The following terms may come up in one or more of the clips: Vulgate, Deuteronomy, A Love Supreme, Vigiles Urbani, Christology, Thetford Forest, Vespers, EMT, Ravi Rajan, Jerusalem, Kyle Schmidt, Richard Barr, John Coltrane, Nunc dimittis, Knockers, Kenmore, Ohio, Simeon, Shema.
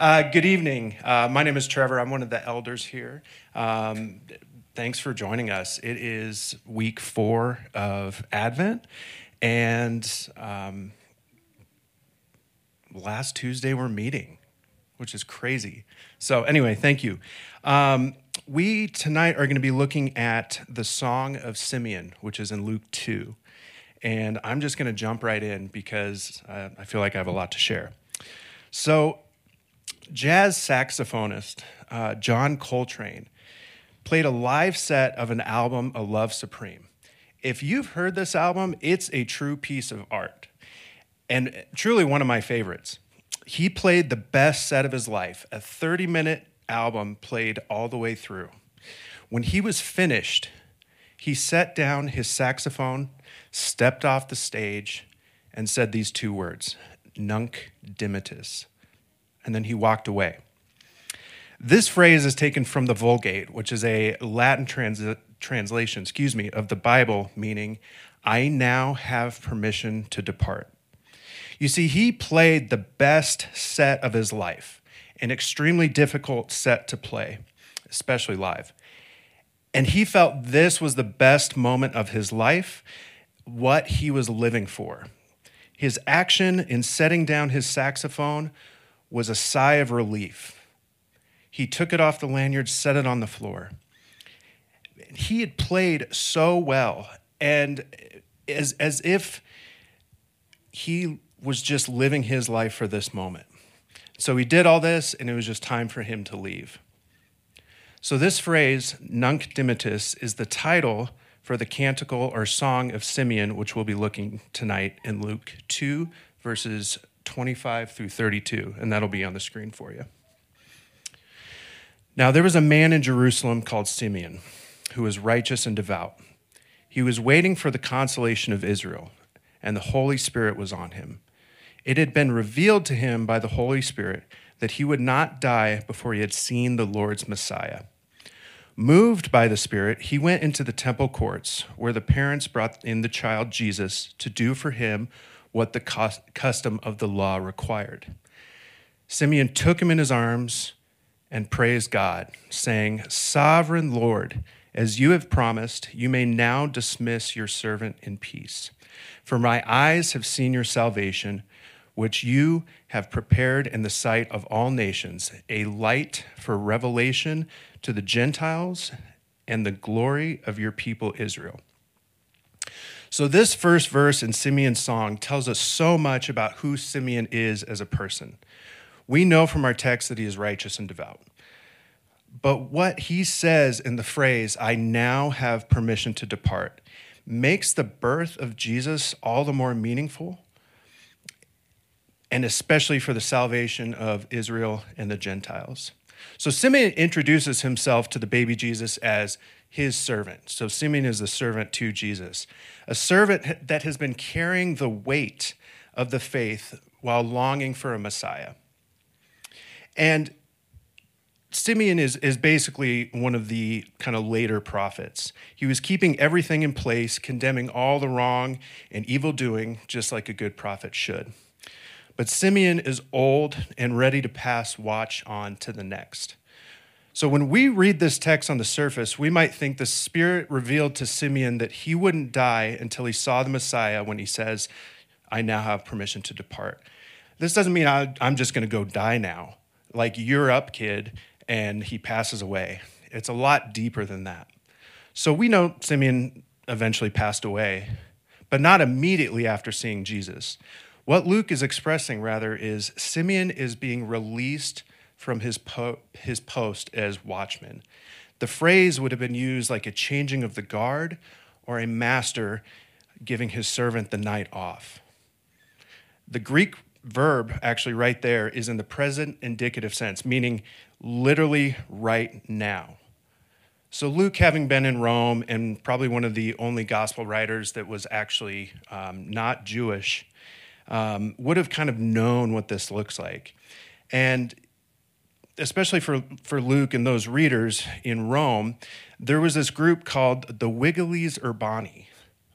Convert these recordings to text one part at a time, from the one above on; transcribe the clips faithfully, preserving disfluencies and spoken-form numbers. Uh, good evening. Uh, my name is Trevor. I'm one of the elders here. Um, thanks for joining us. It is week four of Advent, and um, last Tuesday we're meeting, which is crazy. So anyway, thank you. Um, we tonight are going to be looking at the Song of Simeon, which is in Luke two. And I'm just going to jump right in because uh, I feel like I have a lot to share. So jazz saxophonist uh, John Coltrane played a live set of an album, A Love Supreme. If you've heard this album, it's a true piece of art and truly one of my favorites. He played the best set of his life, a thirty-minute album played all the way through. When he was finished, he set down his saxophone, stepped off the stage, and said these two words, Nunc dimittis, and then he walked away. This phrase is taken from the Vulgate, which is a Latin trans- translation, excuse me, of the Bible, meaning, I now have permission to depart. You see, he played the best set of his life, an extremely difficult set to play, especially live. And he felt this was the best moment of his life, what he was living for. His action in setting down his saxophone was a sigh of relief. He took it off the lanyard, set it on the floor. He had played so well, and as, as if he was just living his life for this moment. So he did all this, and it was just time for him to leave. So this phrase, Nunc dimittis, is the title for the canticle or song of Simeon, which we'll be looking tonight in Luke two, verses twenty-five through thirty-two, and that'll be on the screen for you. Now, there was a man in Jerusalem called Simeon, who was righteous and devout. He was waiting for the consolation of Israel, and the Holy Spirit was on him. It had been revealed to him by the Holy Spirit that he would not die before he had seen the Lord's Messiah. Moved by the Spirit, he went into the temple courts where the parents brought in the child Jesus to do for him what the custom of the law required. Simeon took him in his arms and praised God, saying, Sovereign Lord, as you have promised, you may now dismiss your servant in peace. For my eyes have seen your salvation, which you have prepared in the sight of all nations, a light for revelation to the Gentiles and the glory of your people Israel. So this first verse in Simeon's song tells us so much about who Simeon is as a person. We know from our text that he is righteous and devout. But what he says in the phrase, I now have permission to depart, makes the birth of Jesus all the more meaningful, and especially for the salvation of Israel and the Gentiles. So Simeon introduces himself to the baby Jesus as his servant. So Simeon is the servant to Jesus, a servant that has been carrying the weight of the faith while longing for a Messiah. And Simeon is, is basically one of the kind of later prophets. He was keeping everything in place, condemning all the wrong and evil doing, just like a good prophet should. But Simeon is old and ready to pass watch on to the next. So when we read this text on the surface, we might think the Spirit revealed to Simeon that he wouldn't die until he saw the Messiah when he says, I now have permission to depart. This doesn't mean I, I'm just going to go die now. Like, you're up, kid. And he passes away. It's a lot deeper than that. So we know Simeon eventually passed away, but not immediately after seeing Jesus. What Luke is expressing, rather, is Simeon is being released from his po- his post as watchman. The phrase would have been used like a changing of the guard or a master giving his servant the night off. The Greek verb actually right there is in the present indicative sense, meaning literally right now. So Luke, having been in Rome and probably one of the only gospel writers that was actually um, not Jewish, um, would have kind of known what this looks like. And especially for, for Luke and those readers in Rome, there was this group called the Vigiles Urbani.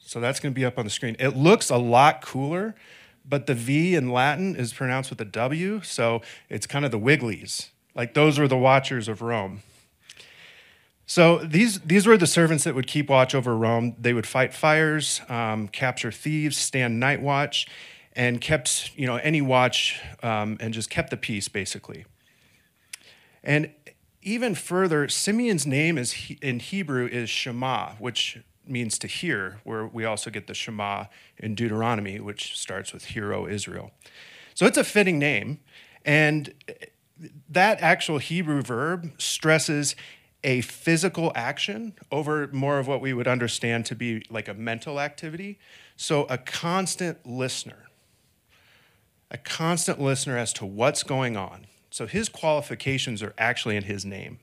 So that's going to be up on the screen. It looks a lot cooler, but the V in Latin is pronounced with a W, so it's kind of the Wigglies. Like those were the watchers of Rome. So these, these were the servants that would keep watch over Rome. They would fight fires, um, capture thieves, stand night watch, and kept, you know, any watch um, and just kept the peace, basically. And even further, Simeon's name is he, in Hebrew is Shema, which means to hear, where we also get the Shema in Deuteronomy, which starts with Hear, O Israel. So it's a fitting name. And that actual Hebrew verb stresses a physical action over more of what we would understand to be like a mental activity. So a constant listener, a constant listener as to what's going on. So his qualifications are actually in his name.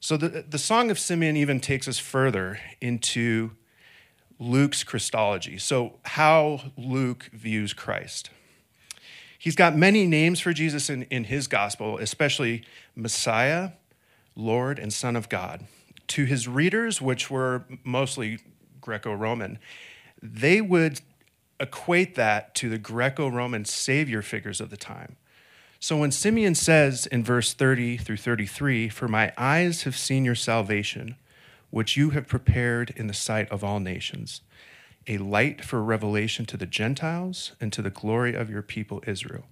So the, the Song of Simeon even takes us further into Luke's Christology. So how Luke views Christ. He's got many names for Jesus in, in his gospel, especially Messiah, Lord, and Son of God. To his readers, which were mostly Greco-Roman, they would equate that to the Greco-Roman savior figures of the time. So when Simeon says in verse thirty through thirty-three, "For my eyes have seen your salvation, which you have prepared in the sight of all nations, a light for revelation to the Gentiles and to the glory of your people Israel."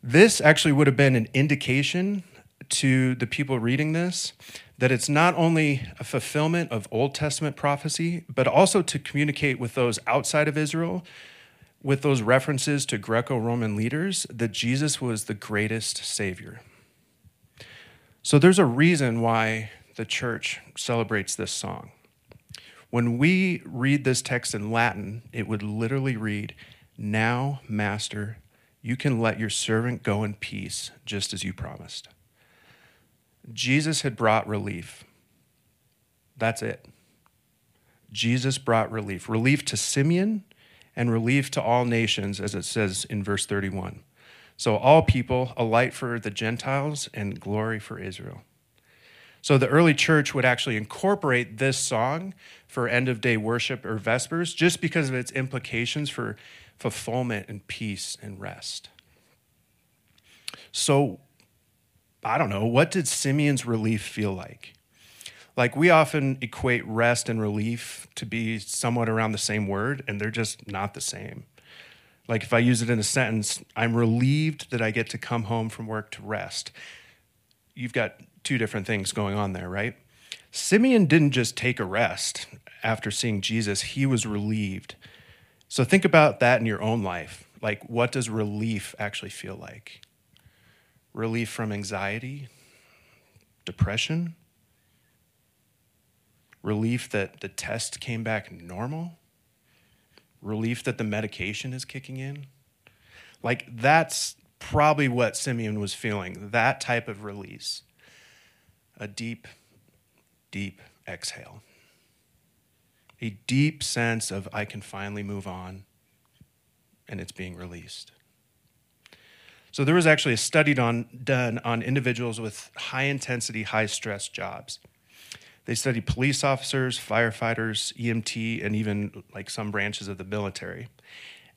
This actually would have been an indication to the people reading this, that it's not only a fulfillment of Old Testament prophecy, but also to communicate with those outside of Israel, with those references to Greco-Roman leaders, that Jesus was the greatest Savior. So there's a reason why the church celebrates this song. When we read this text in Latin, it would literally read, "Now, Master, you can let your servant go in peace, just as you promised." Jesus had brought relief. That's it. Jesus brought relief. Relief to Simeon and relief to all nations, as it says in verse thirty-one. So all people, a light for the Gentiles and glory for Israel. So the early church would actually incorporate this song for end-of-day worship or Vespers just because of its implications for fulfillment and peace and rest. So I don't know, what did Simeon's relief feel like? Like, we often equate rest and relief to be somewhat around the same word, and they're just not the same. Like, if I use it in a sentence, I'm relieved that I get to come home from work to rest. You've got two different things going on there, right? Simeon didn't just take a rest after seeing Jesus. He was relieved. So think about that in your own life. Like, what does relief actually feel like? Relief from anxiety, depression, relief that the test came back normal, relief that the medication is kicking in. Like, that's probably what Simeon was feeling, that type of release. A deep, deep exhale. A deep sense of, I can finally move on, and it's being released. So there was actually a study done, done on individuals with high-intensity, high-stress jobs. They studied police officers, firefighters, E M T, and even like some branches of the military.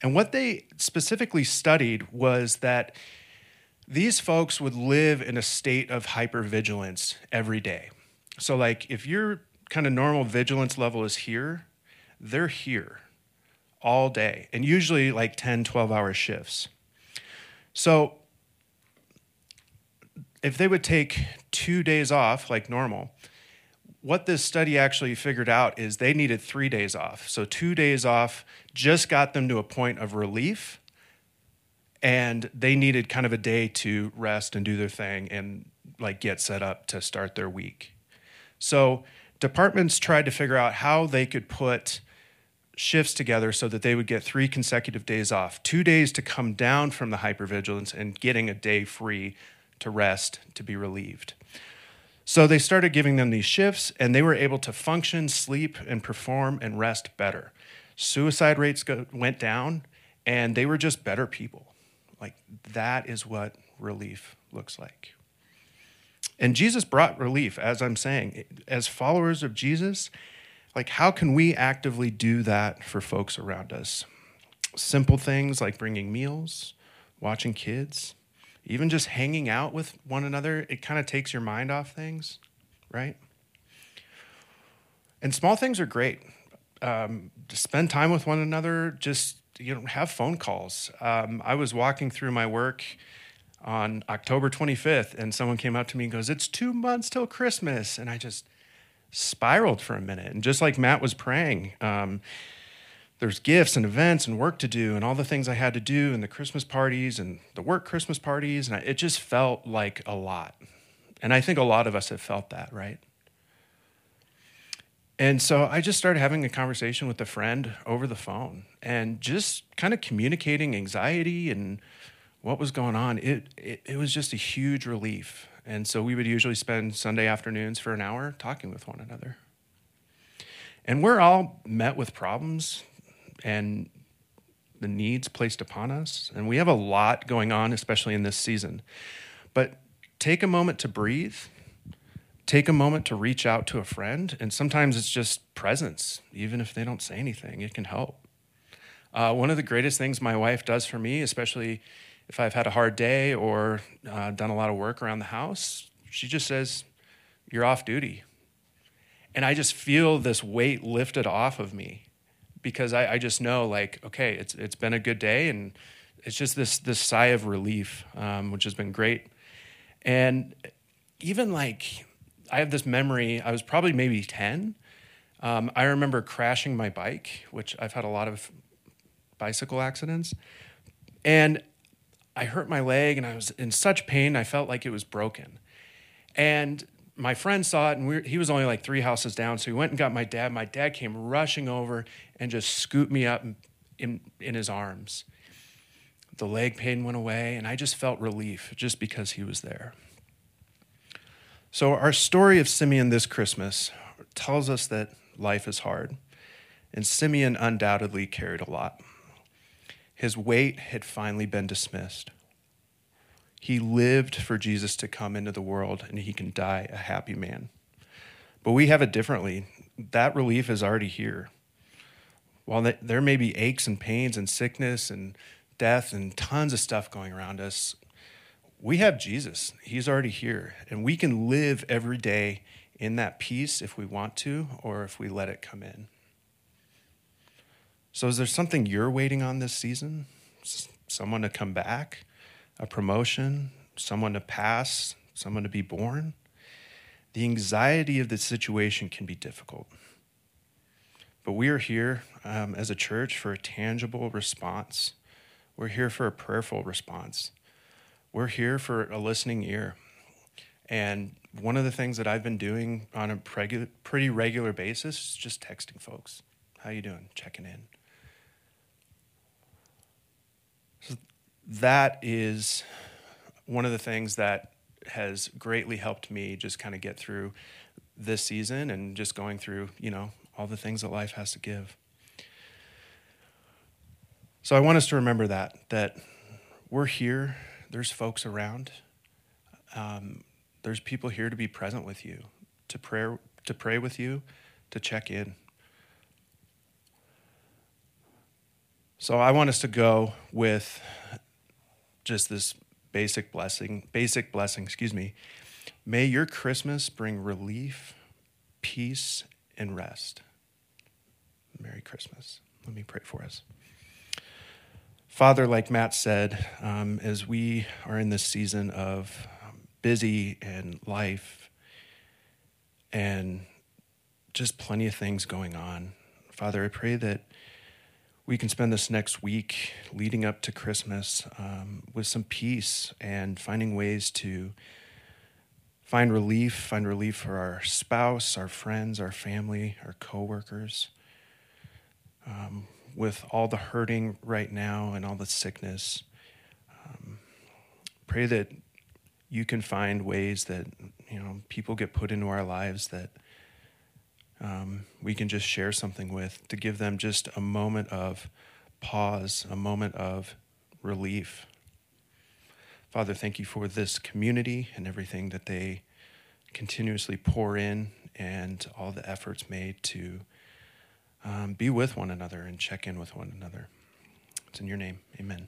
And what they specifically studied was that these folks would live in a state of hypervigilance every day. So like if your kind of normal vigilance level is here, they're here all day, and usually like ten, twelve-hour shifts. So if they would take two days off like normal, what this study actually figured out is they needed three days off. So two days off just got them to a point of relief, and they needed kind of a day to rest and do their thing and like get set up to start their week. So departments tried to figure out how they could put shifts together so that they would get three consecutive days off, two days to come down from the hypervigilance and getting a day free to rest, to be relieved. So they started giving them these shifts, and they were able to function, sleep, and perform and rest better. Suicide rates go, went down, and they were just better people. Like, that is what relief looks like. And Jesus brought relief, as I'm saying. As followers of Jesus, like, how can we actively do that for folks around us? simple things like bringing meals, watching kids, even just hanging out with one another. It kind of takes your mind off things, right? And small things are great. Um, just spend time with one another, just, you know, have phone calls. Um, I was walking through my work on October twenty-fifth, and someone came up to me and goes, "It's two months till Christmas." And I just spiraled for a minute. And just like Matt was praying, um, there's gifts and events and work to do and all the things I had to do and the Christmas parties and the work Christmas parties. And I, it just felt like a lot. And I think a lot of us have felt that, right? And so I just started having a conversation with a friend over the phone and just kind of communicating anxiety and what was going on. It, it it was just a huge relief. And so we would usually spend Sunday afternoons for an hour talking with one another. And we're all met with problems and the needs placed upon us. And we have a lot going on, especially in this season. But take a moment to breathe. Take a moment to reach out to a friend. And sometimes it's just presence. Even if they don't say anything, it can help. Uh, one of the greatest things my wife does for me, especially if I've had a hard day or uh, done a lot of work around the house, she just says, "You're off duty." And I just feel this weight lifted off of me because I, I just know, like, okay, it's it's been a good day. And it's just this this sigh of relief, um, which has been great. And even like... I have this memory, I was probably maybe ten. Um, I remember crashing my bike, which I've had a lot of bicycle accidents. And I hurt my leg and I was in such pain, I felt like it was broken. And my friend saw it and we were, he was only like three houses down. So he went and got my dad. My dad came rushing over and just scooped me up in, in his arms. The leg pain went away and I just felt relief just because he was there. So our story of Simeon this Christmas tells us that life is hard, and Simeon undoubtedly carried a lot. His weight had finally been dismissed. He lived for Jesus to come into the world, and he can die a happy man. But we have it differently. That relief is already here. While there may be aches and pains and sickness and death and tons of stuff going around us, we have Jesus. He's already here. And we can live every day in that peace if we want to or if we let it come in. So is there something you're waiting on this season? Someone to come back? A promotion? Someone to pass? Someone to be born? The anxiety of the situation can be difficult. But we are here um, as a church for a tangible response. We're here for a prayerful response. We're here for a listening ear. And one of the things that I've been doing on a pregu- pretty regular basis is just texting folks. How you doing? Checking in. So that is one of the things that has greatly helped me just kind of get through this season and just going through, you know, all the things that life has to give. So I want us to remember that, that we're here. There's folks around. Um, there's people here to be present with you, to pray, to pray with you, to check in. So I want us to go with just this basic blessing, basic blessing, excuse me. May your Christmas bring relief, peace, and rest. Merry Christmas. Let me pray for us. Father, like Matt said, um, as we are in this season of busy and life and just plenty of things going on, Father, I pray that we can spend this next week leading up to Christmas um, with some peace and finding ways to find relief, find relief for our spouse, our friends, our family, our coworkers. Um, with all the hurting right now and all the sickness. Um, pray that you can find ways that, you know, people get put into our lives that um, we can just share something with to give them just a moment of pause, a moment of relief. Father, thank you for this community and everything that they continuously pour in and all the efforts made to Um, be with one another and check in with one another. It's in your name. Amen.